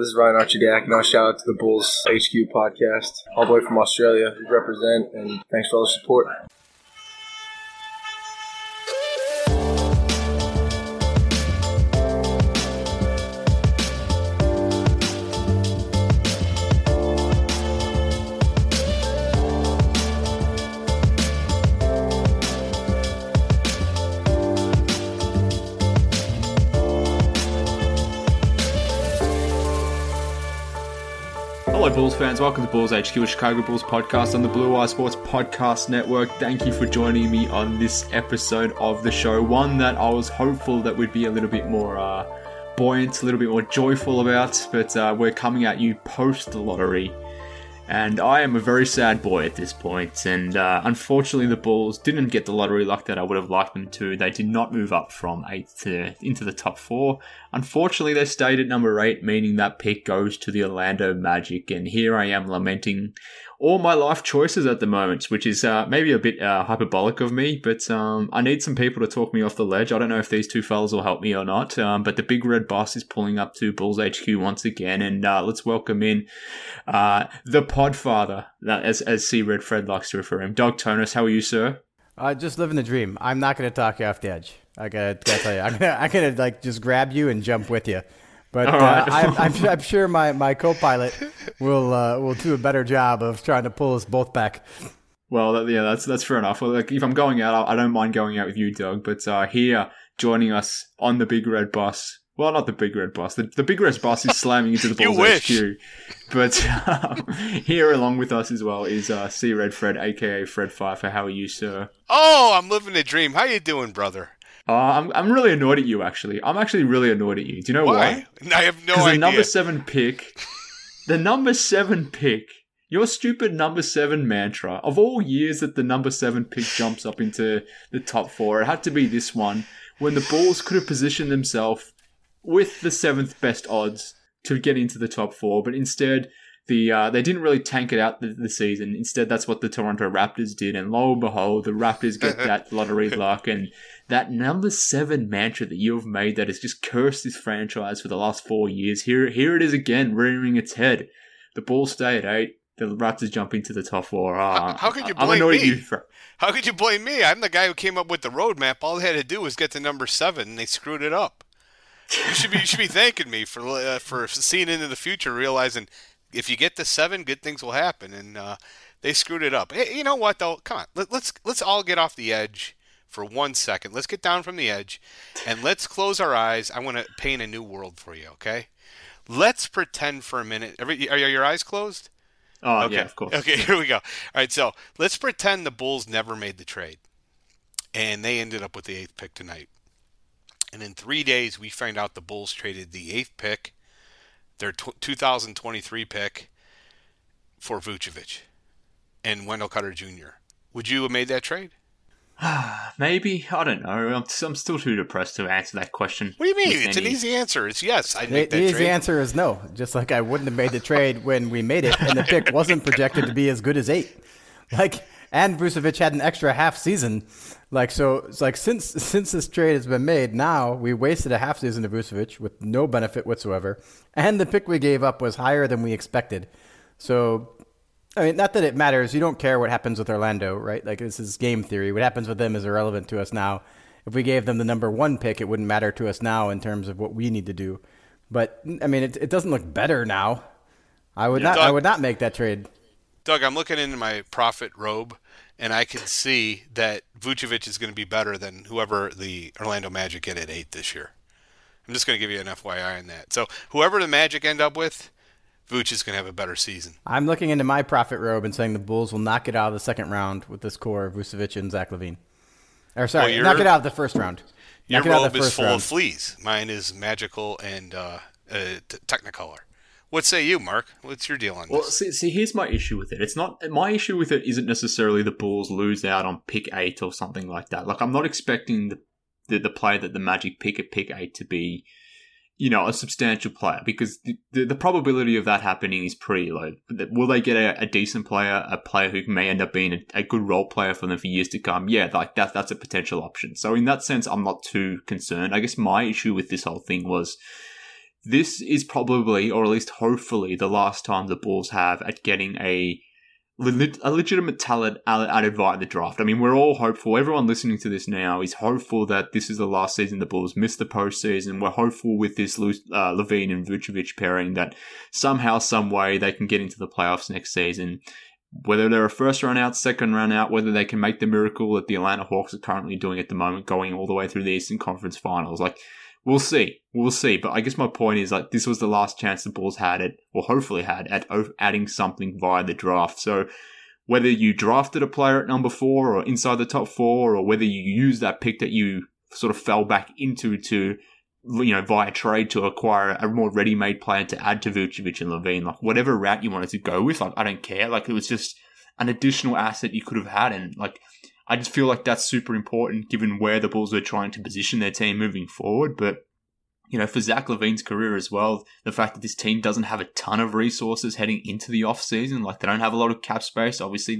This is Ryan Archidiak, and I'll shout out to the Bulls HQ podcast, all the way from Australia. We represent, and thanks for all the support. Bulls fans, welcome to Bulls HQ, a Chicago Bulls podcast on the Blue Wire Sports Podcast Network. Thank you for joining me on this episode of the show, one that I was hopeful that we'd be a little bit more buoyant, a little bit more joyful about, but we're coming at you post-lottery, and I am a very sad boy at this point, and unfortunately the Bulls didn't get the lottery luck that I would have liked them to. They did not move up from 8th into the top 4. Unfortunately, they stayed at number 8, meaning that pick goes to the Orlando Magic, and here I am lamenting all my life choices at the moment, which is maybe a bit hyperbolic of me, but I need some people to talk me off the ledge. I don't know if these two fellas will help me or not, but the Big Red Bus is pulling up to Bulls HQ once again, and let's welcome in the Podfather, as C. Red Fred likes to refer him. Doug Thonus, how are you, sir? Just living the dream. I'm not going to talk you off the edge. I gotta tell you, I'm gonna like just grab you and jump with you. But right. I'm sure my co-pilot will do a better job of trying to pull us both back. Well, yeah, that's fair enough. Well, like, if I'm going out, I don't mind going out with you, Doug. But here, joining us on the Big Red Bus. Well, not the Big Red Bus. The Big Red Bus is slamming into the Bulls HQ. But here along with us as well is C. Red Fred, a.k.a. Fred Pfeiffer. How are you, sir? Oh, I'm living a dream. How you doing, brother? I'm really annoyed at you, actually. I'm actually really annoyed at you. Do you know why? I have no idea. The number seven pick, your stupid number 7 mantra, of all years that the number 7 pick jumps up into the top 4, it had to be this one, when the Bulls could have positioned themselves with the 7th best odds to get into the top 4, but instead... They didn't really tank it out the season. Instead, that's what the Toronto Raptors did. And lo and behold, the Raptors get that lottery luck. And that number 7 mantra that you have made that has just cursed this franchise for the last 4 years, here it is again, rearing its head. The Bulls stay at 8. The Raptors jump into the top 4. How could you blame me? How could you blame me? I'm the guy who came up with the roadmap. All they had to do was get to number 7, and they screwed it up. You should be thanking me for seeing into the future, realizing... if you get to 7, good things will happen, and they screwed it up. Hey, you know what, though? Come on. Let's all get off the edge for 1 second. Let's get down from the edge, and let's close our eyes. I want to paint a new world for you, okay? Let's pretend for a minute. Are your eyes closed? Oh, okay. Yeah, of course. Okay, here we go. All right, so let's pretend the Bulls never made the trade, and they ended up with the 8th pick tonight. And in 3 days, we find out the Bulls traded the 8th pick, their 2023 pick, for Vucevic and Wendell Carter Jr. Would you have made that trade? Maybe. I don't know. I'm still too depressed to answer that question. What do you mean? It's an easy answer. It's yes, I'd make that trade. The easy answer is no, just like I wouldn't have made the trade when we made it, and the pick wasn't projected to be as good as 8. Like, and Vucevic had an extra half season. Like, so it's like since this trade has been made, now we wasted a half season to Vucevic with no benefit whatsoever. And the pick we gave up was higher than we expected. So, I mean, not that it matters. You don't care what happens with Orlando, right? Like, this is game theory. What happens with them is irrelevant to us now. If we gave them the number 1 pick, it wouldn't matter to us now in terms of what we need to do. But I mean, it doesn't look better now. I would not make that trade. Doug, I'm looking into my profit robe, and I can see that Vucevic is going to be better than whoever the Orlando Magic get at 8 this year. I'm just going to give you an FYI on that. So whoever the Magic end up with, Vuce is going to have a better season. I'm looking into my profit robe and saying the Bulls will knock it out of the second round with this core of Vucevic and Zach LaVine. Or sorry, knock it out of the first round. Your robe is full of fleas. Mine is magical and technicolor. What say you, Mark? What's your deal on this? Well, see, here's my issue with it. It's not my issue with it. Isn't necessarily the Bulls lose out on pick 8 or something like that. Like, I'm not expecting the player that the Magic pick at pick 8 to be, you know, a substantial player, because the probability of that happening is pretty low. Will they get a decent player, a player who may end up being a good role player for them for years to come? Yeah, like that's a potential option. So in that sense, I'm not too concerned. I guess my issue with this whole thing was, this is probably, or at least hopefully, the last time the Bulls have at getting a legitimate talent added via the draft. I mean, we're all hopeful. Everyone listening to this now is hopeful that this is the last season the Bulls miss the postseason. We're hopeful with this LaVine and Vucevic pairing that somehow, some way, they can get into the playoffs next season. Whether they're a first run out, second run out, whether they can make the miracle that the Atlanta Hawks are currently doing at the moment, going all the way through the Eastern Conference Finals, like. We'll see. But I guess my point is, like, this was the last chance the Bulls had it, or hopefully had, at adding something via the draft. So whether you drafted a player at number 4 or inside the top 4, or whether you use that pick that you sort of fell back into to, you know, via trade to acquire a more ready-made player to add to Vucevic and LaVine, like, whatever route you wanted to go with, like, I don't care. Like, it was just an additional asset you could have had. And, like, I just feel like that's super important given where the Bulls are trying to position their team moving forward. But, you know, for Zach LaVine's career as well, the fact that this team doesn't have a ton of resources heading into the offseason, like, they don't have a lot of cap space. Obviously,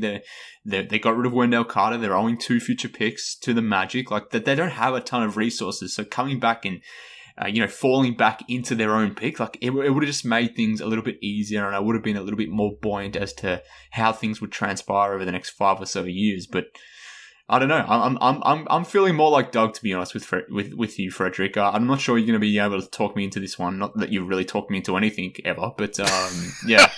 they got rid of Wendell Carter. They're owing 2 future picks to the Magic. Like, that, they don't have a ton of resources. So coming back and, you know, falling back into their own pick, like, it would have just made things a little bit easier, and I would have been a little bit more buoyant as to how things would transpire over the next 5 or so years. But I don't know. I'm feeling more like Doug, to be honest, with you, Frederick. I'm not sure you're going to be able to talk me into this one. Not that you've really talked me into anything ever, but yeah.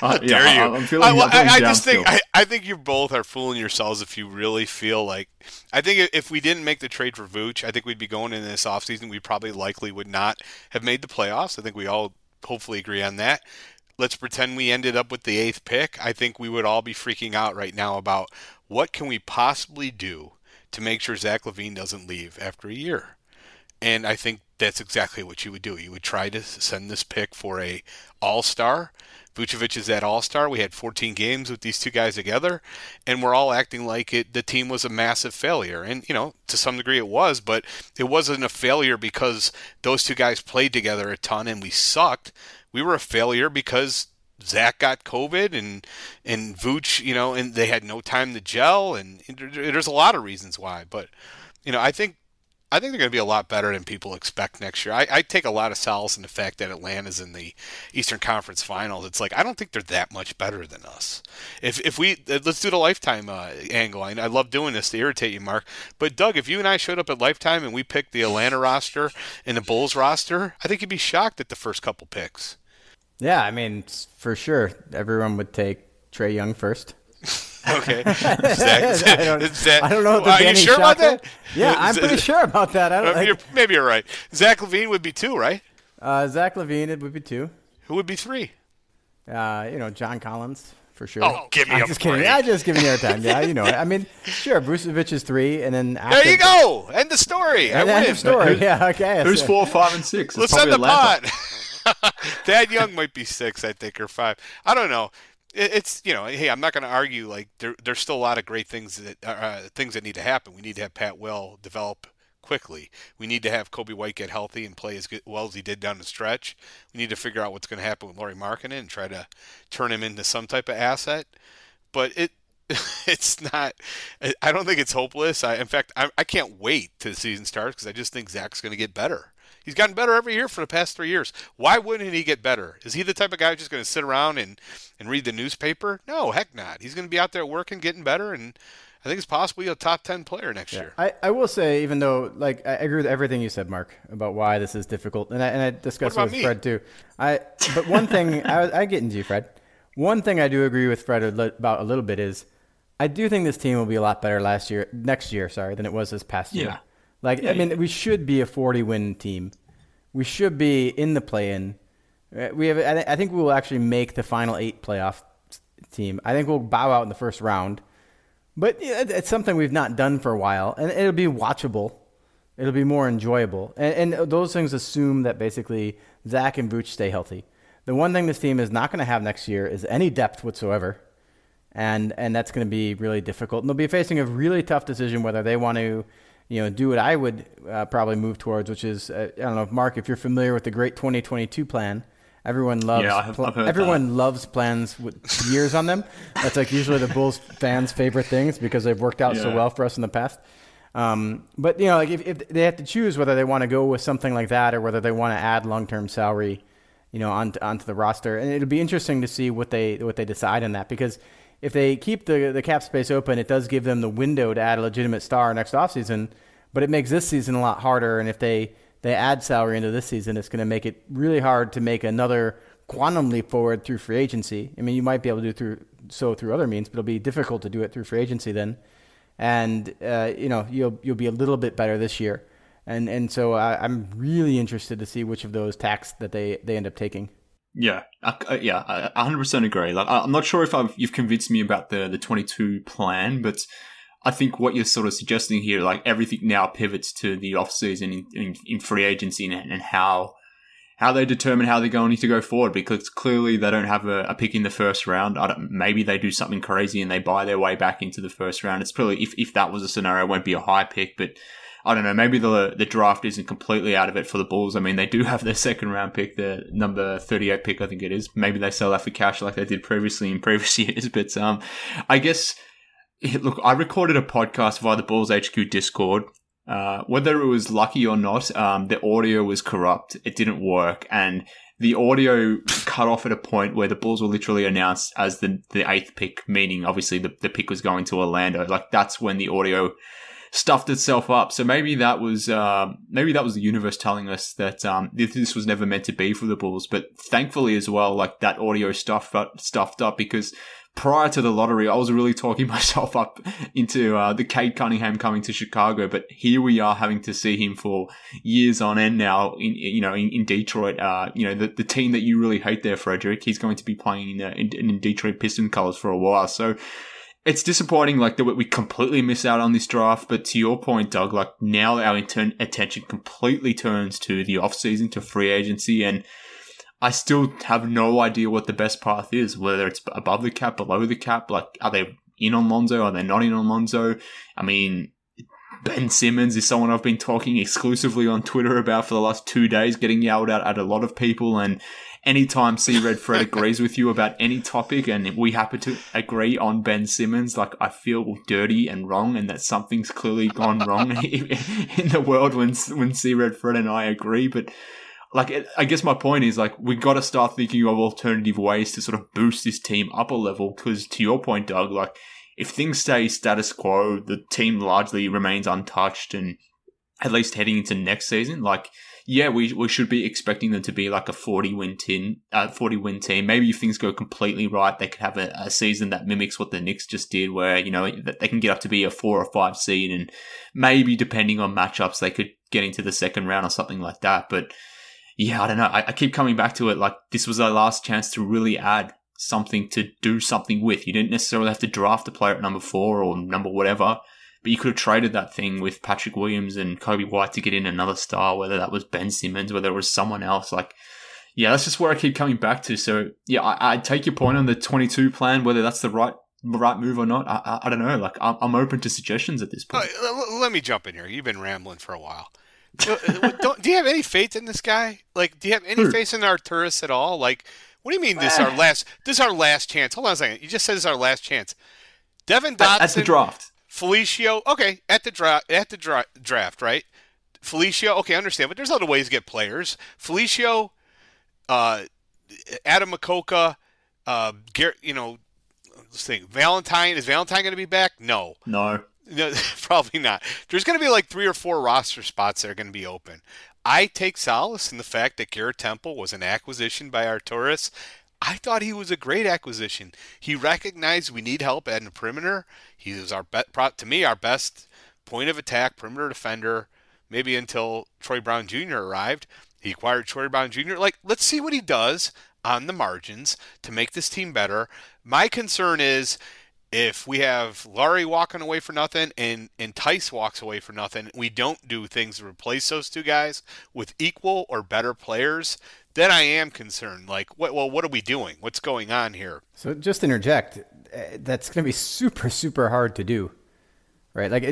How dare you? I think you both are fooling yourselves if you really feel like. I think if we didn't make the trade for Vooch, I think we'd be going into this offseason. We probably likely would not have made the playoffs. I think we all hopefully agree on that. Let's pretend we ended up with the 8th pick. I think we would all be freaking out right now about what can we possibly do to make sure Zach LaVine doesn't leave after a year. And I think that's exactly what you would do. You would try to send this pick for a all-star. Vucevic is that all-star. We had 14 games with these two guys together, and we're all acting like the team was a massive failure. And, you know, to some degree it was, but it wasn't a failure because those two guys played together a ton and we sucked. We were a failure because Zach got COVID and Vooch, you know, and they had no time to gel, and there's a lot of reasons why. But, you know, I think they're going to be a lot better than people expect next year. I take a lot of solace in the fact that Atlanta's in the Eastern Conference Finals. It's like, I don't think they're that much better than us. Let's do the Lifetime angle. I love doing this to irritate you, Mark. But, Doug, if you and I showed up at Lifetime and we picked the Atlanta roster and the Bulls roster, I think you'd be shocked at the first couple picks. Yeah, I mean, for sure, everyone would take Trae Young first. Okay. Zach, I don't know. Are you sure about that? Yeah, I'm pretty sure about that. Maybe you're right. Zach LaVine would be 2, right? Zach LaVine, it would be 2. Who would be 3? You know, John Collins for sure. Oh, give me I'm just kidding. I'm just giving you a time. Yeah, you know. I mean, sure. Vucevic is 3, and then after, there you go. End the story. End of story. Yeah. Okay. Who's 4, 5, and 6? Let's end the pod. Thad Young might be 6, I think, or 5. I don't know. It's, you know, hey, I'm not going to argue. Like, there's still a lot of great things that need to happen. We need to have Pat Will develop quickly. We need to have Coby White get healthy and play as well as he did down the stretch. We need to figure out what's going to happen with Lauri Markkanen and try to turn him into some type of asset. But it's not. I don't think it's hopeless. In fact, I can't wait till the season starts because I just think Zach's going to get better. He's gotten better every year for the past 3 years. Why wouldn't he get better? Is he the type of guy who's just going to sit around and read the newspaper? No, heck not. He's going to be out there working, getting better, and I think it's possibly a top 10 player next year. I will say, even though, like, I agree with everything you said, Mark, about why this is difficult. And I discussed it with Fred too. But one thing, I get into you, Fred. One thing I do agree with Fred about a little bit is I do think this team will be a lot better next year, than it was this past year. Yeah. We should be a 40-win team. We should be in the play-in. I think we will actually make the final 8 playoff team. I think we'll bow out in the first round. But it's something we've not done for a while, and it'll be watchable. It'll be more enjoyable. And those things assume that basically Zach and Vooch stay healthy. The one thing this team is not going to have next year is any depth whatsoever, and that's going to be really difficult. And they'll be facing a really tough decision whether they want to do what I would probably move towards, which is, I don't know, Mark, if you're familiar with the great 2022 plan. Everyone loves loves plans with years on them. That's like usually the Bulls fans' favorite things because they've worked out so well for us in the past. But if they have to choose whether they want to go with something like that or whether they want to add long-term salary, onto the roster, and it'll be interesting to see what they decide on that, because if they keep the cap space open, it does give them the window to add a legitimate star next offseason, but it makes this season a lot harder. And if they add salary into this season, it's going to make it really hard to make another quantum leap forward through free agency. I mean, you might be able to do through other means, but it'll be difficult to do it through free agency then. And, you'll be a little bit better this year. And so I'm really interested to see which of those tacks that they end up taking. Yeah. I 100% agree. Like, I'm not sure if you've convinced me about the 22 plan, but I think what you're sort of suggesting here, like everything now pivots to the offseason in free agency and how they determine how they're going to go forward, because clearly they don't have a pick in the first round. Maybe they do something crazy and they buy their way back into the first round. It's probably, if that was a scenario, it won't be a high pick, but I don't know. Maybe the draft isn't completely out of it for the Bulls. I mean, they do have their second round pick, their number 38 pick, I think it is. Maybe they sell that for cash like they did previously in previous years, but I guess... Look, I recorded a podcast via the Bulls HQ Discord. Whether it was lucky or not, the audio was corrupt. It didn't work. And the audio cut off at a point where the Bulls were literally announced as the 8th pick, meaning obviously the pick was going to Orlando. Like, that's when the audio stuffed itself up. So maybe that was the universe telling us that this was never meant to be for the Bulls. But thankfully as well, like, that audio stuffed up, because prior to the lottery, I was really talking myself up into the Cade Cunningham coming to Chicago, but here we are having to see him for years on end now in Detroit. The team that you really hate there, Frederick, he's going to be playing in Detroit Piston colors for a while. So it's disappointing, like, that we completely miss out on this draft. But to your point, Doug, like, now our attention completely turns to the offseason, to free agency, and I still have no idea what the best path is, whether it's above the cap, below the cap. Like, are they in on Lonzo? Are they not in on Lonzo? I mean, Ben Simmons is someone I've been talking exclusively on Twitter about for the last 2 days, getting yelled at a lot of people. And anytime C-Red Fred agrees with you about any topic and we happen to agree on Ben Simmons, like, I feel dirty and wrong, and that something's clearly gone wrong in the world when C-Red Fred and I agree. But... like, I guess my point is, like, we got to start thinking of alternative ways to sort of boost this team up a level, because to your point, Doug, like, if things stay status quo, the team largely remains untouched, and at least heading into next season, like, yeah, we should be expecting them to be like a 40-win team. Maybe if things go completely right, they could have a season that mimics what the Knicks just did, where, they can get up to be a 4 or 5 seed, and maybe depending on matchups, they could get into the second round or something like that. But yeah, I don't know. I keep coming back to it. Like, this was our last chance to really add something, to do something with. You didn't necessarily have to draft a player at number 4 or number whatever, but you could have traded that thing with Patrick Williams and Coby White to get in another star, whether that was Ben Simmons, whether it was someone else. Like, yeah, that's just where I keep coming back to. So yeah, I take your point on the 22 plan, whether that's the right move or not. I don't know. Like, I'm open to suggestions at this point. Let me jump in here. You've been rambling for a while. Do you have any faith in this guy? Like, do you have any faith in Arturas at all? Like, what do you mean this is our last chance? Hold on a second. You just said this is our last chance. Devin Dotson at the draft. Felicio, okay, at the draft, right? Felicio, okay, I understand, but there's other ways to get players. Felicio, Adam Makoka, Let's think. Valentine. Is Valentine going to be back? No, probably not. There's going to be like 3 or 4 roster spots that are going to be open. I take solace in the fact that Garrett Temple was an acquisition by Arturas. I thought he was a great acquisition. He recognized we need help at the perimeter. He is our best point of attack perimeter defender, maybe until Troy Brown Jr. arrived. He acquired Troy Brown Jr. Like, let's see what he does on the margins to make this team better. My concern is if we have Lauri walking away for nothing and Theis walks away for nothing, we don't do things to replace those two guys with equal or better players, then I am concerned. Like, what are we doing? What's going on here? So just to interject, that's going to be super, super hard to do, right? Like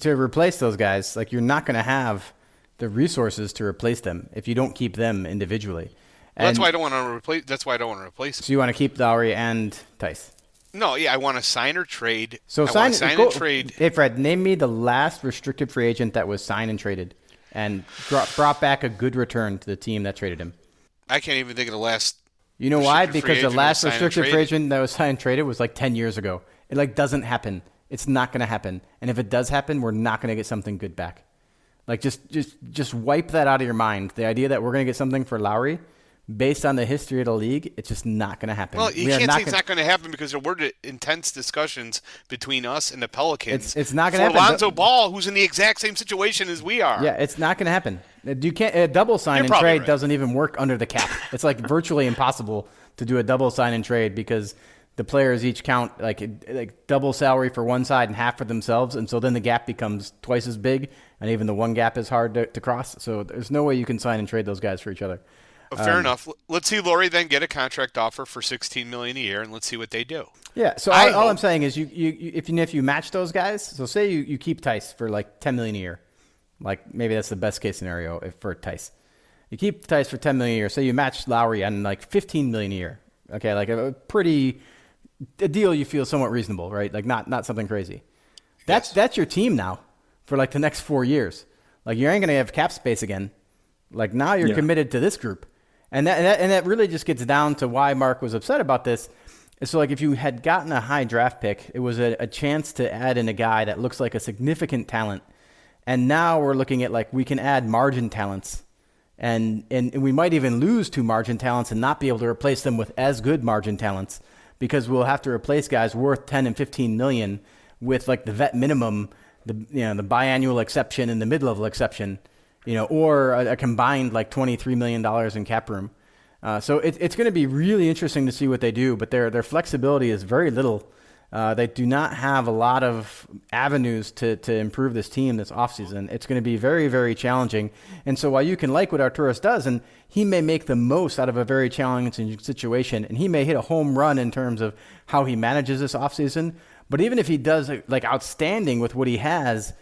to replace those guys, like you're not going to have the resources to replace them if you don't keep them individually. And that's why I don't want to replace. That's why I don't want to replace them. So you want to keep Lowry and Theis? No, yeah, I want to sign or trade. So sign and trade. Hey, Fred, name me the last restricted free agent that was signed and traded and brought back a good return to the team that traded him. I can't even think of the last. You know why? Because the last restricted free agent that was signed and traded was like 10 years ago. It like doesn't happen. It's not going to happen. And if it does happen, we're not going to get something good back. Like just wipe that out of your mind. The idea that we're going to get something for Lowry, based on the history of the league, it's just not going to happen. Well, you can't say it's not going to happen because there were intense discussions between us and the Pelicans. It's not going to happen. Lonzo Ball, who's in the exact same situation as we are. Yeah, it's not going to happen. You can't a double sign and trade doesn't even work under the cap. It's like virtually impossible to do a double sign and trade because the players each count like double salary for one side and half for themselves, and so then the gap becomes twice as big, and even the one gap is hard to cross. So there's no way you can sign and trade those guys for each other. Fair enough. Let's see Lauri then get a contract offer for $16 million a year, and let's see what they do. Yeah, so all I'm saying is if you match those guys, so say you keep Theis for like $10 million a year. Like maybe that's the best case scenario for Theis. You keep Theis for $10 million a year. Say you match Lowry on like $15 million a year. Okay, like a deal you feel somewhat reasonable, right? Like not something crazy. That's your team now for like the next 4 years. Like you ain't going to have cap space again. Like now you're committed to this group. And that really just gets down to why Mark was upset about this. So, like, if you had gotten a high draft pick, it was a chance to add in a guy that looks like a significant talent. And now we're looking at, like, we can add margin talents. And we might even lose 2 margin talents and not be able to replace them with as good margin talents because we'll have to replace guys worth 10 and 15 million with, like, the vet minimum, the biannual exception and the mid-level exception. Or a combined like $23 million in cap room. So it's going to be really interesting to see what they do, but their flexibility is very little. They do not have a lot of avenues to improve this team this offseason. It's going to be very, very challenging. And so while you can like what Arturas does, and he may make the most out of a very challenging situation, and he may hit a home run in terms of how he manages this offseason, but even if he does like outstanding with what he has,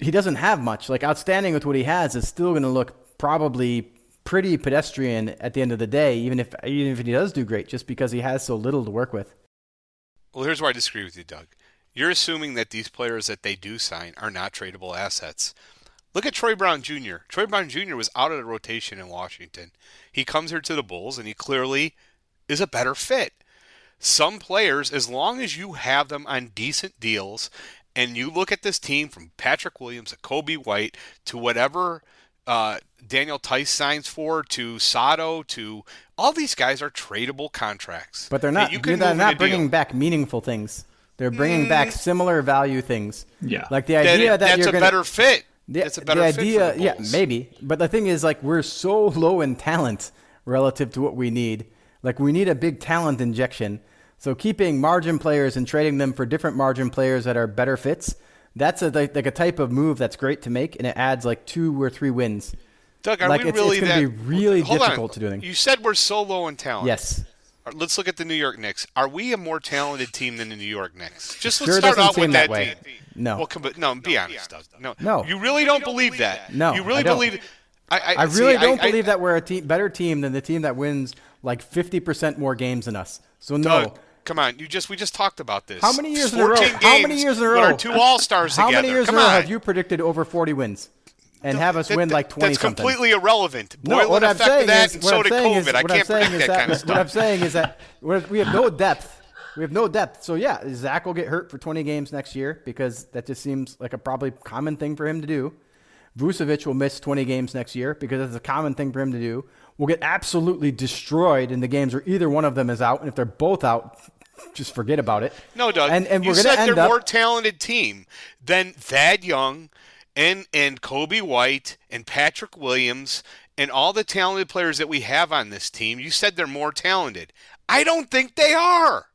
he doesn't have much. Like outstanding with what he has is still going to look probably pretty pedestrian at the end of the day, even if he does do great, just because he has so little to work with. Well, here's where I disagree with you, Doug. You're assuming that these players that they do sign are not tradable assets. Look at Troy Brown Jr. Troy Brown Jr. was out of the rotation in Washington. He comes here to the Bulls, and he clearly is a better fit. Some players, as long as you have them on decent deals, and you look at this team from Patrick Williams to Coby White to whatever Daniel Theis signs for to Sato to all these guys are tradable contracts. But they're not. They're not bringing back meaningful things. They're bringing back similar value things. Yeah, like the idea that's a better fit. That's a better fit. Yeah, maybe. But the thing is, like, we're so low in talent relative to what we need. Like, we need a big talent injection. So keeping margin players and trading them for different margin players that are better fits, that's like a type of move that's great to make, and it adds like 2 or 3 wins. Doug, are we really that? It's going to be really difficult to do. You said we're so low in talent. Yes. Let's look at the New York Knicks. Are we a more talented team than the New York Knicks? Just let's start off with that team. No. Well, be honest, Doug. No. You really don't believe that. No. You really believe. I really don't believe that we're a better team than the team that wins like 50% more games than us. So no. Doug, come on, we just talked about this. How many years in a row? How many years in a row? Our 2 all-stars together. How many years in a row have you predicted over 40 wins and have us win like 20 something? That's completely irrelevant. No, what I'm saying is that we have no depth We have no depth. So, yeah, Zach will get hurt for 20 games next year because that just seems like a probably common thing for him to do. Vucevic will miss 20 games next year because that's a common thing for him to do. We'll get absolutely destroyed in the games where either one of them is out. And if they're both out, just forget about it. No, Doug, and we're going to end up. They're a more talented team than Thad Young and Coby White and Patrick Williams and all the talented players that we have on this team. You said they're more talented. I don't think they are.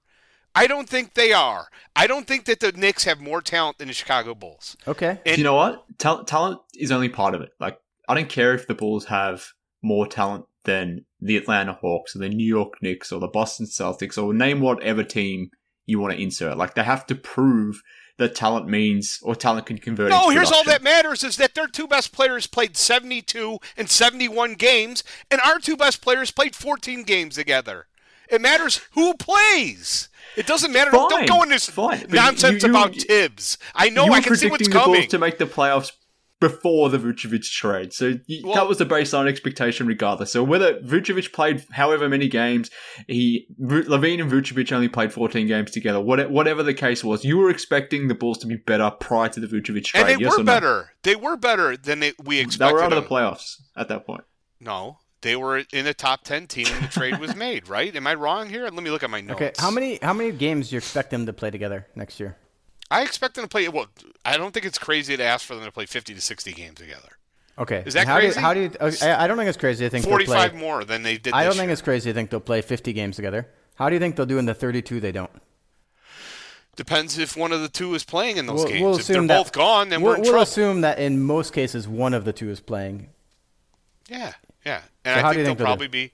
I don't think they are. I don't think that the Knicks have more talent than the Chicago Bulls. Okay. And you know what? Talent is only part of it. Like, I don't care if the Bulls have more talent than the Atlanta Hawks or the New York Knicks or the Boston Celtics or name whatever team you want to insert. Like, they have to prove that talent means or talent can convert. No, here's all that matters is that their two best players played 72 and 71 games, and our two best players played 14 games together. It matters who plays. It doesn't matter. Fine, don't go in this nonsense about Tibbs. I know I can see what's coming. You were predicting the Bulls to make the playoffs before the Vucevic trade. So that was the baseline expectation regardless. So whether Vucevic played however many games, LaVine and Vucevic only played 14 games together. Whatever the case was, you were expecting the Bulls to be better prior to the Vucevic trade. And they were better. They were better than we expected. They were out of the playoffs at that point. No. They were in a top 10 team when the trade was made, right? Am I wrong here? Let me look at my notes. Okay, how many games do you expect them to play together next year? I expect them to play. Well, I don't think it's crazy to ask for them to play 50 to 60 games together. Okay, is that crazy? I don't think it's crazy. I think 45 more than they did. I don't think it's crazy. I think they'll play 50 games together. How do you think they'll do in the 32 they don't? Depends if one of the two is playing in those games. If they're both gone, then we're in trouble. We'll assume that in most cases one of the two is playing. Yeah. Yeah, and so I think they'll probably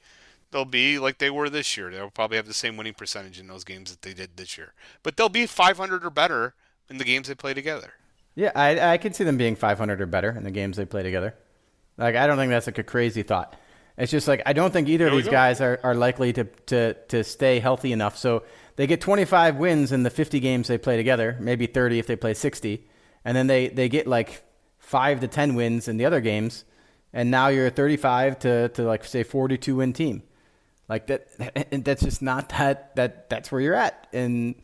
they'll be like they were this year. They'll probably have the same winning percentage in those games that they did this year. But they'll be 500 or better in the games they play together. Yeah, I can see them being 500 or better in the games they play together. Like, I don't think that's like a crazy thought. It's just like I don't think either of these guys are likely to stay healthy enough. So they get 25 wins in the 50 games they play together, maybe 30 if they play 60. And then they get like 5 to 10 wins in the other games. And now you're a 35 to like say 42 win team, like that. And that's just not that's where you're at. And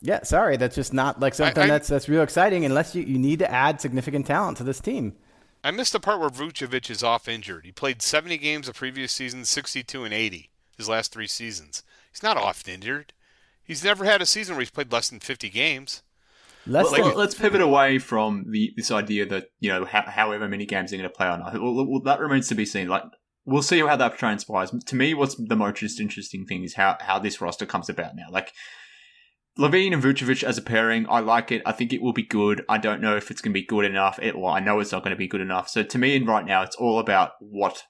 yeah, sorry, that's just not like something that's real exciting unless you need to add significant talent to this team. I missed the part where Vucevic is off injured. He played 70 games the previous season, 62 and 80 his last three seasons. He's not off injured. He's never had a season where he's played less than 50 games. Let's pivot away from this idea that, you know, however many games they're going to play on. Well, that remains to be seen. Like, we'll see how that transpires. To me, what's the most interesting thing is how this roster comes about now. Like, LaVine and Vucevic as a pairing, I like it. I think it will be good. I don't know if it's going to be good enough. I know it's not going to be good enough. So to me, right now, it's all about what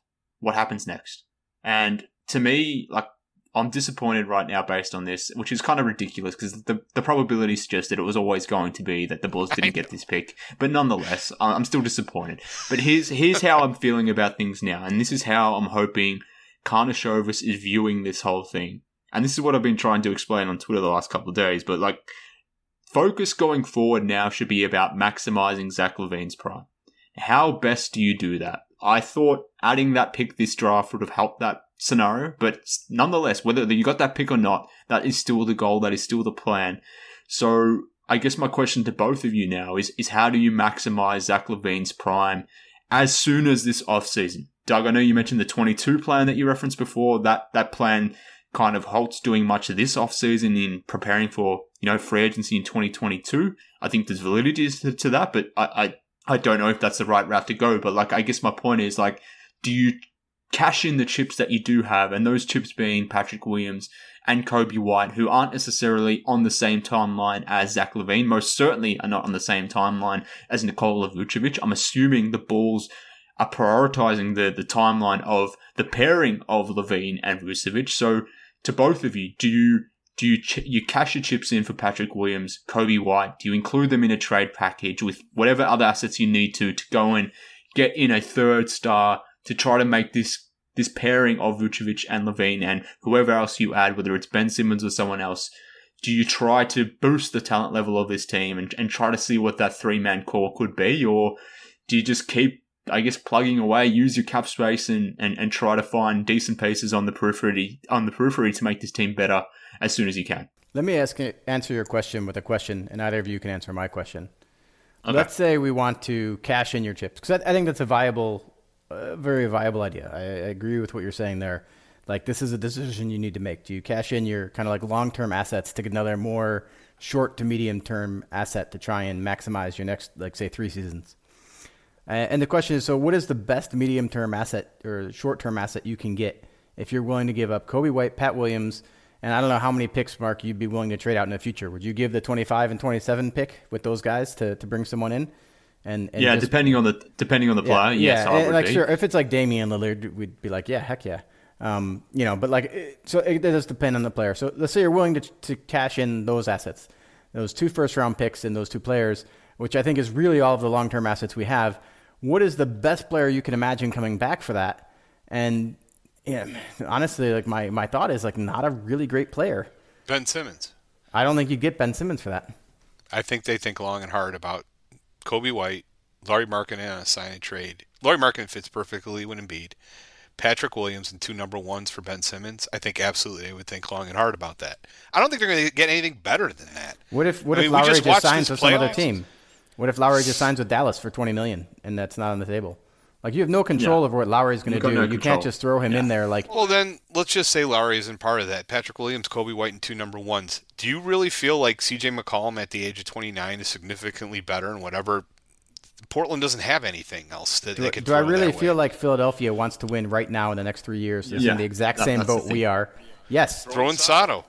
happens next. And to me, like, I'm disappointed right now based on this, which is kind of ridiculous because the probability suggested it was always going to be that the Bulls didn't get this pick. But nonetheless, I'm still disappointed. But here's how I'm feeling about things now. And this is how I'm hoping Karnišovas is viewing this whole thing. And this is what I've been trying to explain on Twitter the last couple of days. But like, focus going forward now should be about maximizing Zach LaVine's prime. How best do you do that? I thought adding that pick this draft would have helped that scenario, but nonetheless, whether you got that pick or not, that is still the goal, that is still the plan. So I guess my question to both of you now is how do you maximize Zach LaVine's prime as soon as this offseason? Doug, I know you mentioned the 22 plan that you referenced before. That plan kind of halts doing much of this offseason in preparing for, you know, free agency in 2022. I think there's validity to that, but I don't know if that's the right route to go. But like, I guess my point is, like, do you cash in the chips that you do have, and those chips being Patrick Williams and Coby White, who aren't necessarily on the same timeline as Zach LaVine, most certainly are not on the same timeline as Nikola Vucevic. I'm assuming the Bulls are prioritizing the timeline of the pairing of LaVine and Vucevic. So to both of you, do you cash your chips in for Patrick Williams, Coby White? Do you include them in a trade package with whatever other assets you need to go and get in a third star to try to make this pairing of Vucevic and LaVine and whoever else you add, whether it's Ben Simmons or someone else? Do you try to boost the talent level of this team and try to see what that three-man core could be? Or do you just keep, I guess, plugging away, use your cap space and try to find decent pieces on the periphery to make this team better as soon as you can? Let me answer your question with a question, and either of you can answer my question. Okay. Let's say we want to cash in your chips, because I think that's a viable, very viable idea. I agree with what you're saying there. Like, this is a decision you need to make. Do you cash in your kind of like long-term assets to get another more short to medium-term asset to try and maximize your next, like, say, 3 seasons? And the question is, so what is the best medium-term asset or short-term asset you can get if you're willing to give up Coby White, Pat Williams, and I don't know how many picks, Mark, you'd be willing to trade out in the future. Would you give the 25 and 27 pick with those guys to bring someone in? And yeah, just, depending on the player. Yeah. Yes, like, sure, if it's like Damian Lillard, we'd be like, yeah, heck yeah. You know, but like, so it does depend on the player. So let's say you're willing to cash in those assets, those 2 first-round picks and those 2 players, which I think is really all of the long-term assets we have. What is the best player you can imagine coming back for that? And yeah, honestly, like my thought is like not a really great player. Ben Simmons. I don't think you get Ben Simmons for that. I think they think long and hard about Coby White, Lauri Markkanen on a sign and trade. Lauri Markkanen fits perfectly with Embiid. Patrick Williams and 2 number 1s for Ben Simmons. I think absolutely they would think long and hard about that. I don't think they're going to get anything better than that. What if Lowry just signs with some other team? What if Lowry just signs with Dallas for $20 million and that's not on the table? Like, you have no control of what Lowry's going to do. You can't just throw him in there. Like, well, then let's just say Lowry isn't part of that. Patrick Williams, Coby White, and 2 number 1s. Do you really feel like CJ McCollum at the age of 29 is significantly better and whatever? Portland doesn't have anything else that they could do. Do I really feel like Philadelphia wants to win right now in the next 3 years? Is in the exact same boat we are. Yes. Throw in Sato.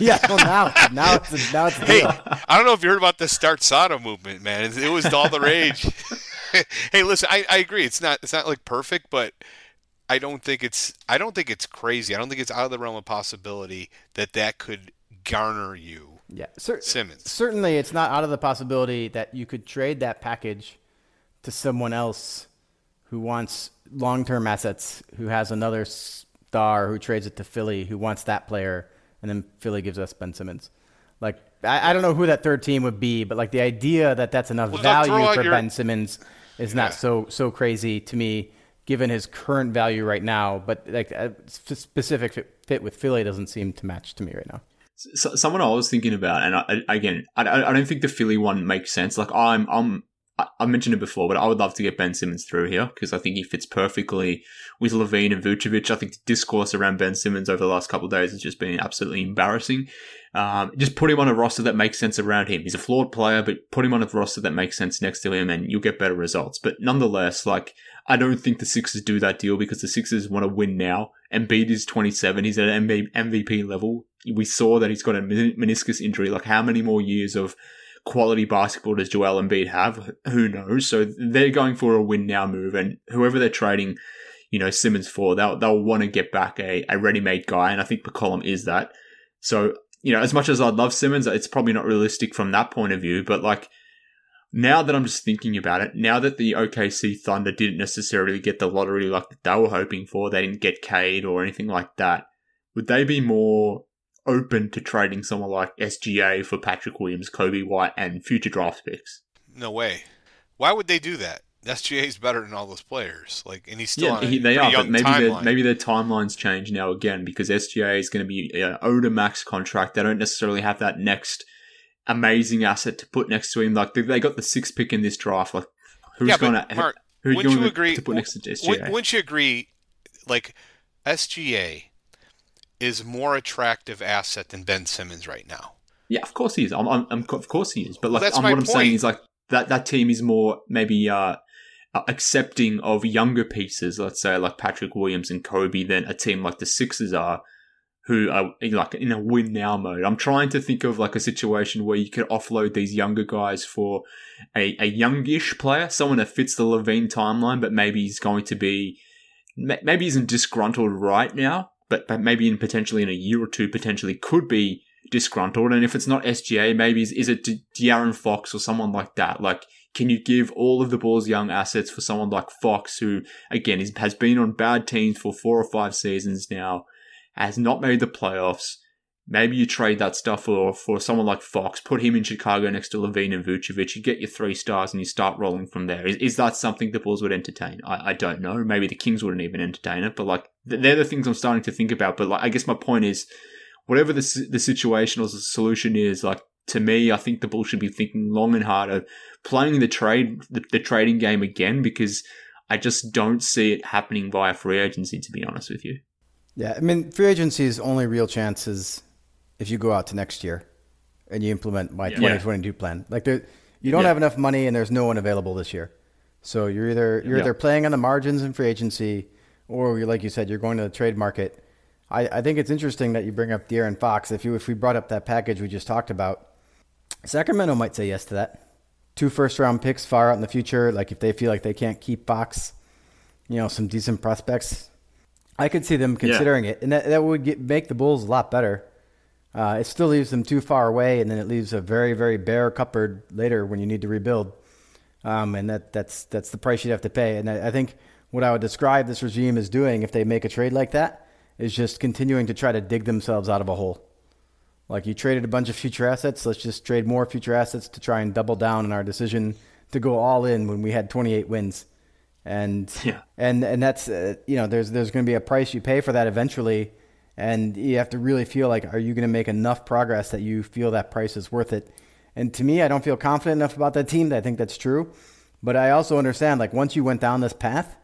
Yeah, well, now it's hey, I don't know if you heard about the Start Sato movement, man. It was all the rage. Hey, listen, I agree. It's not like perfect, but I don't think it's crazy. I don't think it's out of the realm of possibility that could garner you. Yeah, Simmons. Certainly, it's not out of the possibility that you could trade that package to someone else who wants long-term assets, who has another star, who trades it to Philly, who wants that player, and then Philly gives us Ben Simmons. Like, I don't know who that third team would be, but like the idea that that's enough value for Ben Simmons is not so crazy to me, given his current value right now. But like a specific fit with Philly doesn't seem to match to me right now. So, someone I was thinking about, and I don't think the Philly one makes sense. Like, I mentioned it before, but I would love to get Ben Simmons through here because I think he fits perfectly with LaVine and Vucevic. I think the discourse around Ben Simmons over the last couple of days has just been absolutely embarrassing. Just put him on a roster that makes sense around him. He's a flawed player, but put him on a roster that makes sense next to him and you'll get better results. But nonetheless, like, I don't think the Sixers do that deal because the Sixers want to win now. Embiid is 27. He's at an MVP level. We saw that he's got a meniscus injury. Like, how many more years of quality basketball does Joel Embiid have? Who knows? So they're going for a win now move, and whoever they're trading, you know, Simmons for, they'll want to get back a ready-made guy, and I think McCollum is that. So, you know, as much as I'd love Simmons, it's probably not realistic from that point of view, but like, now that I'm just thinking about it, now that the OKC Thunder didn't necessarily get the lottery like they were hoping for, they didn't get Cade or anything like that, would they be more open to trading someone like SGA for Patrick Williams, Coby White, and future draft picks? No way. Why would they do that? SGA's better than all those players. Like, and he's still on a pretty young timeline. Maybe their timelines change now again because SGA is going to be an older max contract. They don't necessarily have that next amazing asset to put next to him. Like, they got the 6th pick in this draft. Like, who's going to? Mark, wouldn't you agree? To put next to SGA? Wouldn't you agree? Like, SGA is more attractive asset than Ben Simmons right now. Yeah, of course he is. Of course he is. But like, that's what I'm saying is like that team is more maybe accepting of younger pieces, let's say like Patrick Williams and Coby, than a team like the Sixers are, who are like in a win now mode. I'm trying to think of like a situation where you could offload these younger guys for a youngish player, someone that fits the LaVine timeline, but maybe he's going to be, maybe he's disgruntled right now, but maybe in a year or two, potentially could be disgruntled. And if it's not SGA, maybe is it De'Aaron Fox or someone like that? Like, can you give all of the Bulls' young assets for someone like Fox, who, again, has been on bad teams for 4 or 5 seasons now, has not made the playoffs? Maybe you trade that stuff for someone like Fox, put him in Chicago next to LaVine and Vucevic, you get your 3 stars and you start rolling from there. Is that something the Bulls would entertain? I don't know. Maybe the Kings wouldn't even entertain it, but like, they're the things I'm starting to think about. But like, I guess my point is, whatever the situation or the solution is, like, to me, I think the Bulls should be thinking long and hard of playing the trading game again, because I just don't see it happening via free agency, to be honest with you. Yeah, I mean, free agency's only real chance is if you go out to next year and you implement my 2022 plan. Like, you don't have enough money and there's no one available this year. So you're either playing on the margins in free agency, or like you said, you're going to the trade market. I think it's interesting that you bring up De'Aaron Fox. If we brought up that package we just talked about, Sacramento might say yes to that. 2 first-round picks far out in the future, like if they feel like they can't keep Fox, some decent prospects. I could see them considering it, and that would make the Bulls a lot better. It still leaves them too far away, and then it leaves a very, very bare cupboard later when you need to rebuild. And that's the price you'd have to pay. And I think what I would describe this regime as doing if they make a trade like that is just continuing to try to dig themselves out of a hole. Like, you traded a bunch of future assets. Let's just trade more future assets to try and double down on our decision to go all in when we had 28 wins. And that's, there's going to be a price you pay for that eventually. And you have to really feel like, are you going to make enough progress that you feel that price is worth it? And to me, I don't feel confident enough about that team that I think that's true. But I also understand, like, once you went down this path,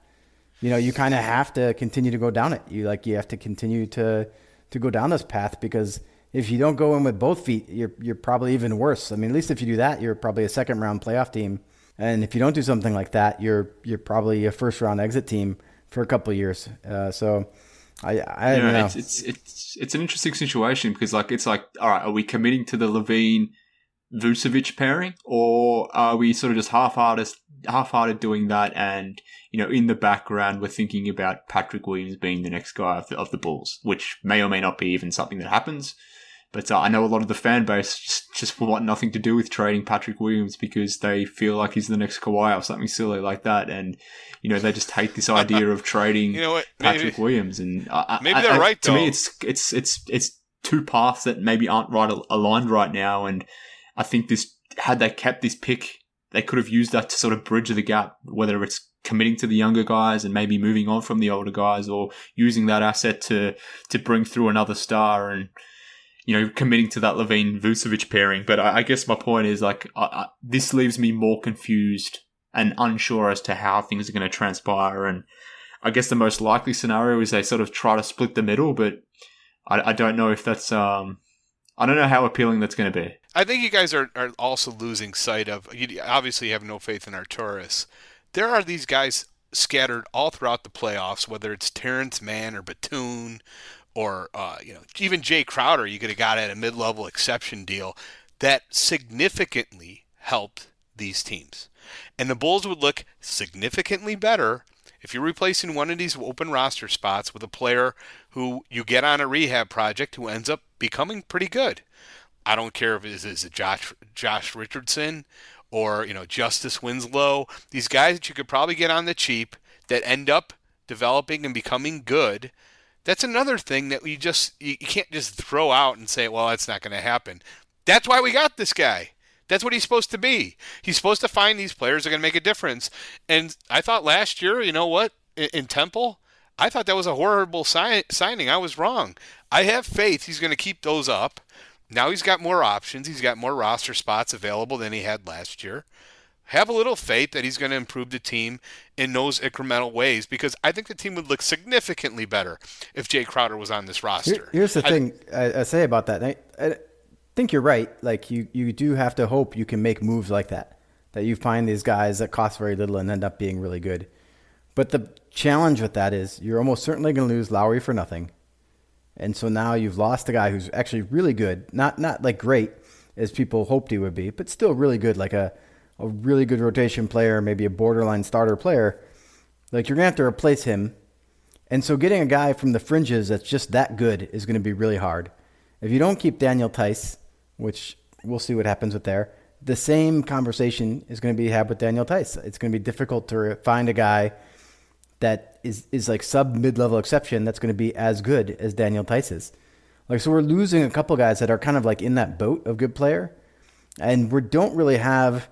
you kind of have to continue to go down it. You have to continue to go down this path, because if you don't go in with both feet, you're probably even worse. I mean, at least if you do that, you're probably a second-round playoff team. And if you don't do something like that, you're probably a first-round exit team for a couple of years. So I don't know. It's an interesting situation, because it's all right, are we committing to the LaVine-Vucevic pairing, or are we sort of just half-hearted doing that, and in the background we're thinking about Patrick Williams being the next guy of the Bulls, which may or may not be even something that happens. But I know a lot of the fan base just want nothing to do with trading Patrick Williams because they feel like he's the next Kawhi or something silly like that. And, they just hate this idea of trading Patrick Williams. And maybe they're right, though. To me, it's two paths that maybe aren't right aligned right now. And I think had they kept this pick, they could have used that to sort of bridge the gap, whether it's committing to the younger guys and maybe moving on from the older guys, or using that asset to bring through another star and committing to that LaVine-Vucevic pairing. But I guess my point is, this leaves me more confused and unsure as to how things are going to transpire. And I guess the most likely scenario is they sort of try to split the middle, but I don't know if that's... I don't know how appealing that's going to be. I think you guys are also losing sight of... You obviously have no faith in Arturas. There are these guys scattered all throughout the playoffs, whether it's Terrence Mann or Batum, or even Jay Crowder, you could have got at a mid-level exception deal that significantly helped these teams. And the Bulls would look significantly better if you're replacing one of these open roster spots with a player who you get on a rehab project who ends up becoming pretty good. I don't care if it is a Josh Richardson or Justice Winslow, these guys that you could probably get on the cheap that end up developing and becoming good. That's another thing that you can't just throw out and say, well, that's not going to happen. That's why we got this guy. That's what he's supposed to be. He's supposed to find these players that are going to make a difference. And I thought last year, in Temple, I thought that was a horrible signing. I was wrong. I have faith he's going to keep those up. Now he's got more options. He's got more roster spots available than he had last year. Have a little faith that he's going to improve the team in those incremental ways, because I think the team would look significantly better if Jay Crowder was on this roster. Here's the thing I say about that. I think you're right. Like, you do have to hope you can make moves like that you find these guys that cost very little and end up being really good. But the challenge with that is you're almost certainly going to lose Lowry for nothing. And so now you've lost a guy who's actually really good, not like great as people hoped he would be, but still really good, like a really good rotation player, maybe a borderline starter player. Like, you're going to have to replace him. And so getting a guy from the fringes that's just that good is going to be really hard. If you don't keep Daniel Theis, which we'll see what happens with there, the same conversation is going to be had with Daniel Theis. It's going to be difficult to find a guy that is like sub-mid-level exception that's going to be as good as Daniel Theis is. Like, so we're losing a couple guys that are kind of like in that boat of good player, and we don't really have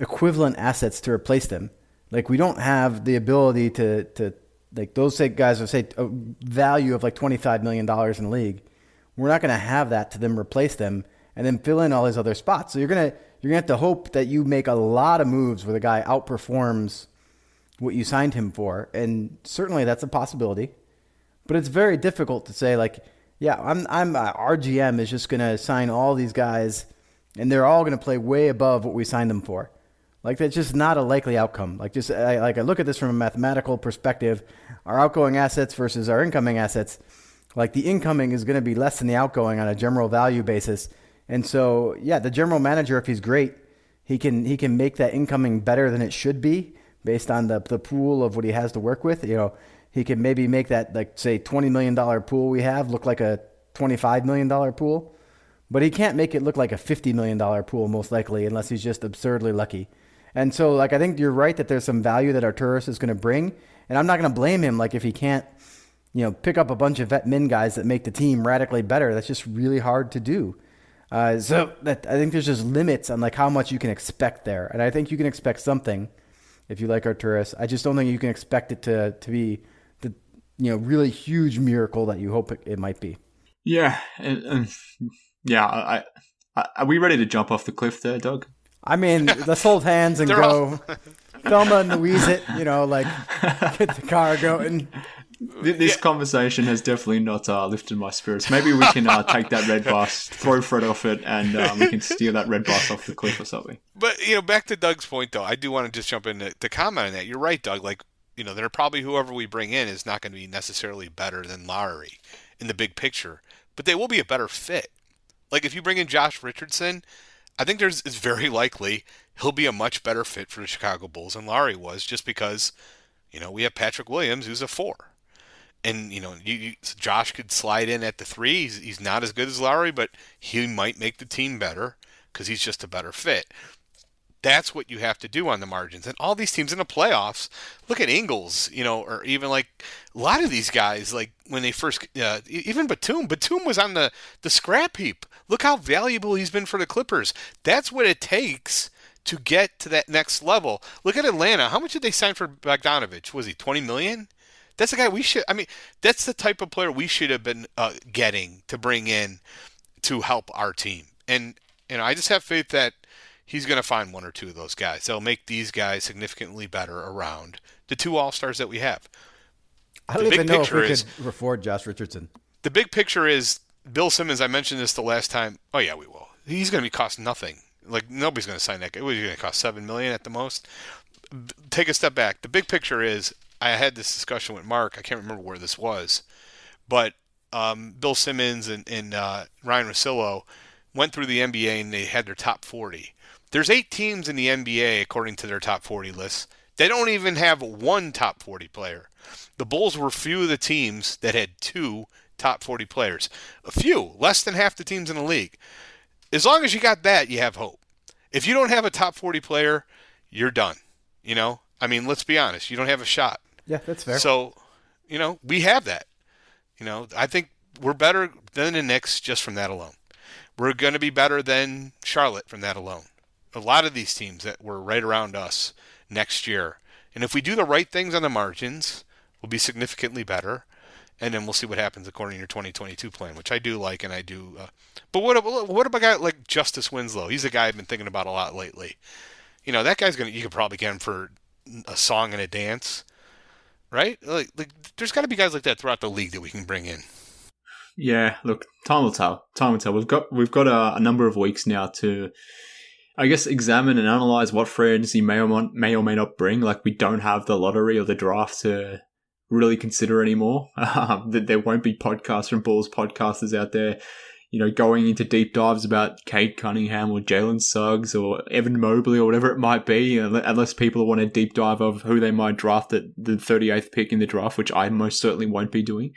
equivalent assets to replace them. Like, we don't have the ability to like those guys would say a value of like $25 million in the league. we're not going to have that to then replace them and then fill in all his other spots. So you're gonna have to hope that you make a lot of moves where the guy outperforms what you signed him for. And certainly that's a possibility, but it's very difficult to say like, yeah, our GM is just going to sign all these guys and they're all going to play way above what we signed them for. Like, that's just not a likely outcome. Like, I look at this from a mathematical perspective, our outgoing assets versus our incoming assets. Like, the incoming is going to be less than the outgoing on a general value basis. And so, yeah, the general manager, if he's great, he can make that incoming better than it should be based on the pool of what he has to work with. You know, he can maybe make that, like, say, $20 million pool we have look like a $25 million pool. But he can't make it look like a $50 million pool, most likely, unless he's just absurdly lucky. And so, like, I think you're right that there's some value that Arturas is going to bring. And I'm not going to blame him, like, if he can't, you know, pick up a bunch of vet min guys that make the team radically better. That's just really hard to do. I think there's just limits on, like, how much you can expect there. And I think you can expect something if you like Arturas. I just don't think you can expect it to be the, you know, really huge miracle that you hope it might be. Yeah. Yeah. Are we ready to jump off the cliff there, Doug? I mean, let's hold hands and go. Thelma and Louise it, you know, like, get the car going. This conversation has definitely not lifted my spirits. Maybe we can take that red bus, throw Fred off it, and we can steal that red bus off the cliff or something. But, you know, back to Doug's point, though, I do want to just jump in to comment on that. You're right, Doug. Like, you know, they're probably whoever we bring in is not going to be necessarily better than Lowry in the big picture, but they will be a better fit. Like, if you bring in Josh Richardson, I think it's very likely he'll be a much better fit for the Chicago Bulls than Lowry was, just because, you know, we have Patrick Williams, who's a 4. And, you know, Josh could slide in at the 3. He's not as good as Lowry, but he might make the team better because he's just a better fit. That's what you have to do on the margins. And all these teams in the playoffs, look at Ingles, you know, or even like a lot of these guys, like when they first, even Batum was on the scrap heap. Look how valuable he's been for the Clippers. That's what it takes to get to that next level. Look at Atlanta. How much did they sign for Bogdanovich? Was he $20 million? That's the guy that's the type of player we should have been getting to bring in to help our team. And, you know, I just have faith that he's going to find one or two of those guys. They'll make these guys significantly better around the 2 all-stars that we have. I don't even know if we could afford Josh Richardson. The big picture is Bill Simmons. I mentioned this the last time. Oh, yeah, we will. He's going to be cost nothing. Like, nobody's going to sign that guy. He's going to cost $7 million at the most. Take a step back. The big picture is, I had this discussion with Mark. I can't remember where this was. But Bill Simmons and Ryan Russillo went through the NBA and they had their top 40. There's 8 teams in the NBA, according to their top 40 lists. They don't even have one top 40 player. The Bulls were few of the teams that had 2 top 40 players. A few, less than half the teams in the league. As long as you got that, you have hope. If you don't have a top 40 player, you're done. You know, I mean, let's be honest. You don't have a shot. Yeah, that's fair. So, you know, we have that. You know, I think we're better than the Knicks just from that alone. We're going to be better than Charlotte from that alone. A lot of these teams that were right around us next year. And if we do the right things on the margins, we'll be significantly better. And then we'll see what happens according to your 2022 plan, which I do like and I do. But what about a guy like Justice Winslow? He's a guy I've been thinking about a lot lately. You know, that guy's going to, you could probably get him for a song and a dance, right? Like there's got to be guys like that throughout the league that we can bring in. Yeah, look, time will tell. Time will tell. We've got a number of weeks now to, I guess, examine and analyze what free agency may or may not bring. Like, we don't have the lottery or the draft to really consider anymore. There won't be podcasts from Bulls podcasters out there, you know, going into deep dives about Cade Cunningham or Jalen Suggs or Evan Mobley or whatever it might be, unless people want a deep dive of who they might draft at the 38th pick in the draft, which I most certainly won't be doing.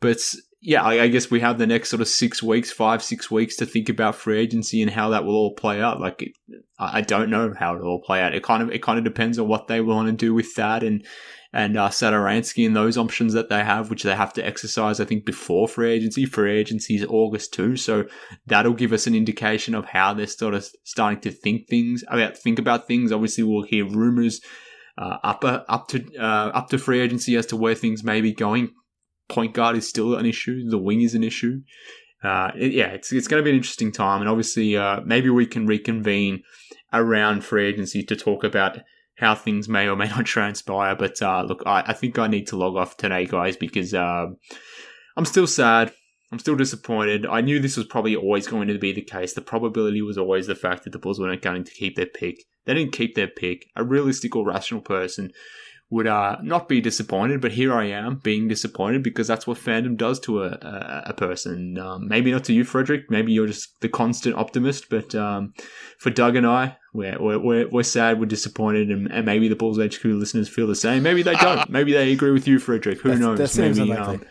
But yeah, I guess we have the next sort of 5-6 weeks to think about free agency and how that will all play out. Like, I don't know how it'll all play out. It kind of depends on what they want to do with that and Saturansky and those options that they have, which they have to exercise, I think, before free agency. Free agency is August too, so that'll give us an indication of how they're sort of starting to think about things. Obviously, we'll hear rumors up to free agency as to where things may be going. Point guard is still an issue. The wing is an issue. It's going to be an interesting time. And obviously, maybe we can reconvene around free agency to talk about how things may or may not transpire. But look, I think I need to log off today, guys, because I'm still sad. I'm still disappointed. I knew this was probably always going to be the case. The probability was always the fact that the Bulls weren't going to keep their pick. They didn't keep their pick. A realistic or rational person would not be disappointed, but here I am being disappointed because that's what fandom does to a person. Maybe not to you, Frederick. Maybe you're just the constant optimist, but for Doug and I, we're sad, we're disappointed, and maybe the Bulls HQ listeners feel the same. Maybe they don't. Maybe they agree with you, Frederick. Who knows? That seems unlikely.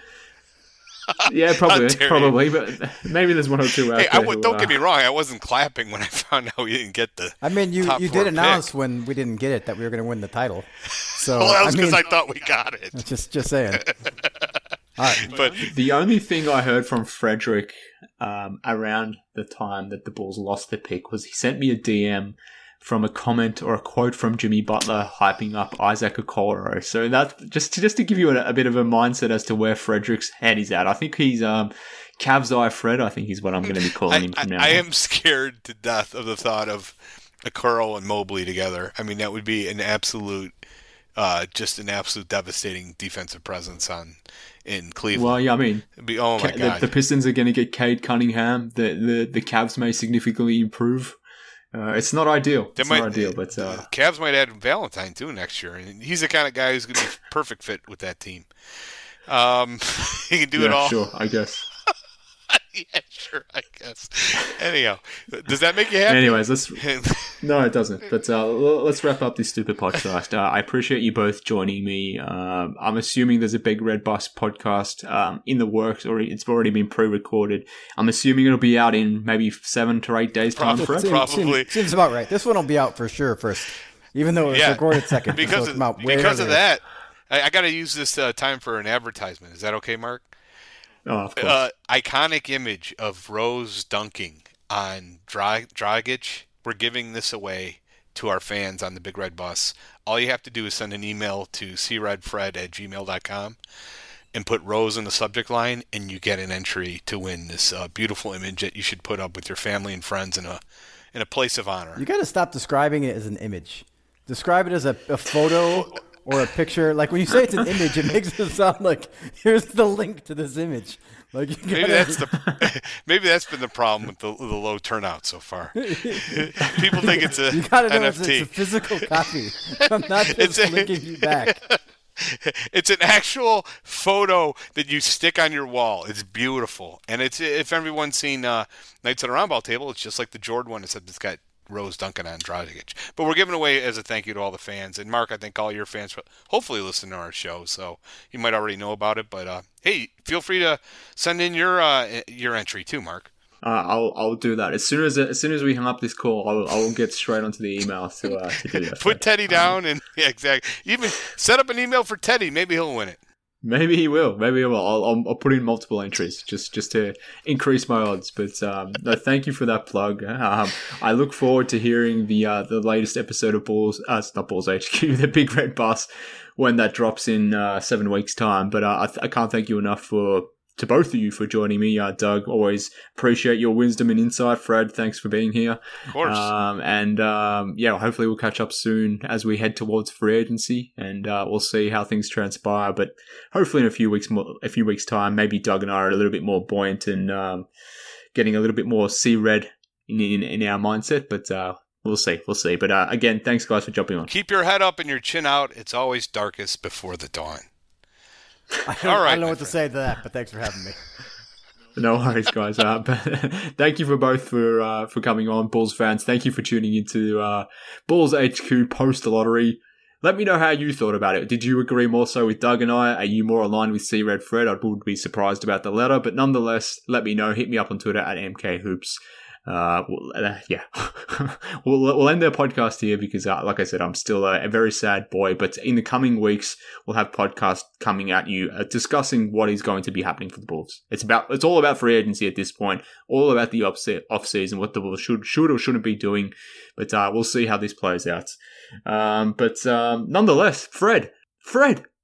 Yeah, probably, but maybe there's one or two out there. Don't get me wrong, I wasn't clapping when I found out we didn't get the. I mean, you did announce when we didn't get it that we were going to win the title. So well, that was because I thought we got it. Just saying. All right. But the only thing I heard from Frederick around the time that the Bulls lost the pick was he sent me a DM from a comment or a quote from Jimmy Butler hyping up Isaac Okoro. So that just to give you a bit of a mindset as to where Frederick's head is at. I think he's Cavs Eye Fred, I think is what I'm going to be calling him from now on. I am scared to death of the thought of Okoro and Mobley together. I mean, that would be an absolute devastating defensive presence in Cleveland. Well, yeah, I mean, my God. The Pistons are going to get Cade Cunningham. The Cavs may significantly improve. It's not ideal. But Cavs might add Valentine too next year, and he's the kind of guy who's going to be perfect fit with that team. He can do it all. Sure, I guess. Anyhow, does that make you happy? Anyways, no, it doesn't. But let's wrap up this stupid podcast. I appreciate you both joining me. I'm assuming there's a Big Red Bus podcast in the works, or it's already been pre-recorded. I'm assuming it'll be out in maybe 7 to 8 days' time. Probably. Seems about right. This one will be out for sure first, even though it's recorded second. Because of that, I got to use this time for an advertisement. Is that okay, Mark? Oh, of course. Iconic image of Rose dunking on Dragic. We're giving this away to our fans on the Big Red Bus. All you have to do is send an email to credfred@gmail.com and put Rose in the subject line, and you get an entry to win this beautiful image that you should put up with your family and friends in a place of honor. You got to stop describing it as an image. Describe it as a photo. Or a picture. Like, when you say it's an image, it makes it sound like, here's the link to this image. Like, maybe that's been the problem with the low turnout so far. People think it's an NFT. You got to know it's a physical copy. I'm not just linking you back. It's an actual photo that you stick on your wall. It's beautiful. And it's if everyone's seen Nights at a Round Ball Table, it's just like the Jordan one, except it's got Rose Duncan on Dragic. But we're giving away as a thank you to all the fans. And, Mark, I think all your fans hopefully listen to our show, so you might already know about it. But, hey, feel free to send in your entry too, Mark. I'll do that. As soon as we hang up this call, I'll get straight onto the email to do that. Put Teddy down and – yeah, exactly. Even set up an email for Teddy. Maybe he'll win it. Maybe he will. I'll put in multiple entries just to increase my odds. But no, thank you for that plug. I look forward to hearing the latest episode of Bulls HQ, the Big Red Bus, when that drops in 7 weeks' time. But I can't thank you enough to both of you for joining me. Doug, always appreciate your wisdom and insight. Fred, thanks for being here. Of course. Hopefully we'll catch up soon as we head towards free agency, and we'll see how things transpire. But hopefully in a few weeks' time, maybe Doug and I are a little bit more buoyant and getting a little bit more C-Red in our mindset. But we'll see. But again, thanks guys for jumping on. Keep your head up and your chin out. It's always darkest before the dawn. I don't know what to say to that, but thanks for having me. No worries, guys. Thank you for both for coming on, Bulls fans. Thank you for tuning into Bulls HQ post-lottery. Let me know how you thought about it. Did you agree more so with Doug and I? Are you more aligned with C Red Fred? I would be surprised about the letter, but nonetheless, let me know. Hit me up on Twitter at MKHoops. We'll end the podcast here because, like I said, I'm still a very sad boy. But in the coming weeks, we'll have podcasts coming at you discussing what is going to be happening for the Bulls. It's all about free agency at this point, all about the off season, what the Bulls should or shouldn't be doing. But we'll see how this plays out. Nonetheless, Fred,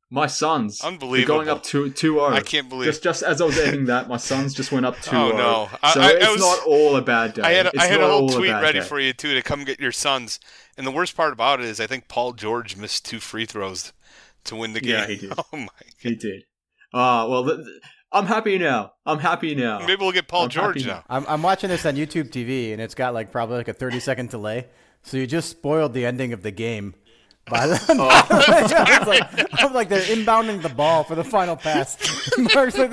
My Suns. Unbelievable. Going up 2-0. I can't believe it. Just as I was ending that, my Suns just went up 2-0. Oh, no. So it's not all a bad day. I had a whole tweet ready for you, too, to come get your Suns. And the worst part about it is I think Paul George missed 2 free throws to win the game. Yeah, he did. Oh, my God. He did. Well, I'm happy now. Maybe we'll get Paul George now. I'm watching this on YouTube TV, and it's got probably a 30-second delay. So you just spoiled the ending of the game. I'm like they're inbounding the ball for the final pass. Mark's like,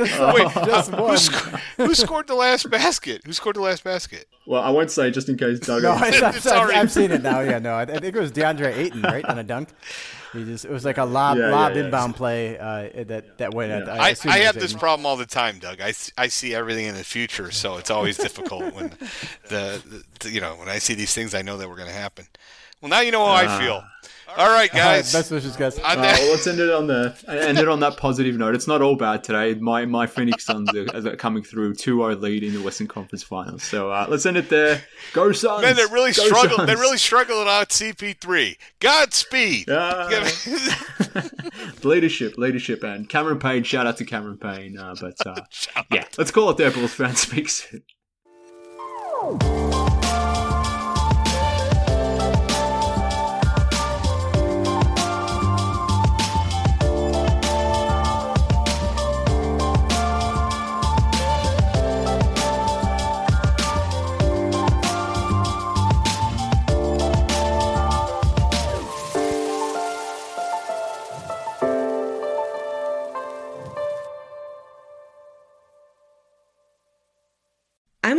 who scored the last basket? Well, I won't say just in case Doug. No, I've seen it now. Yeah, no, I think it was DeAndre Ayton, right, on a dunk. It was like a lob inbound play that went. Yeah. I have this problem all the time, Doug. I see everything in the future, so it's always difficult when when I see these things, I know that we're going to happen. Well, now you know how I feel. All right, guys. Best wishes, guys. Well, let's end it on that positive note. It's not all bad today. My Phoenix Suns are coming through 2-0 lead in the Western Conference Finals. So let's end it there. Go Suns! Man, they really struggled. They really struggled out CP3. Godspeed. Leadership, and Cameron Payne. Shout out to Cameron Payne. But let's call it there. Bulls Fan Speaks. I'm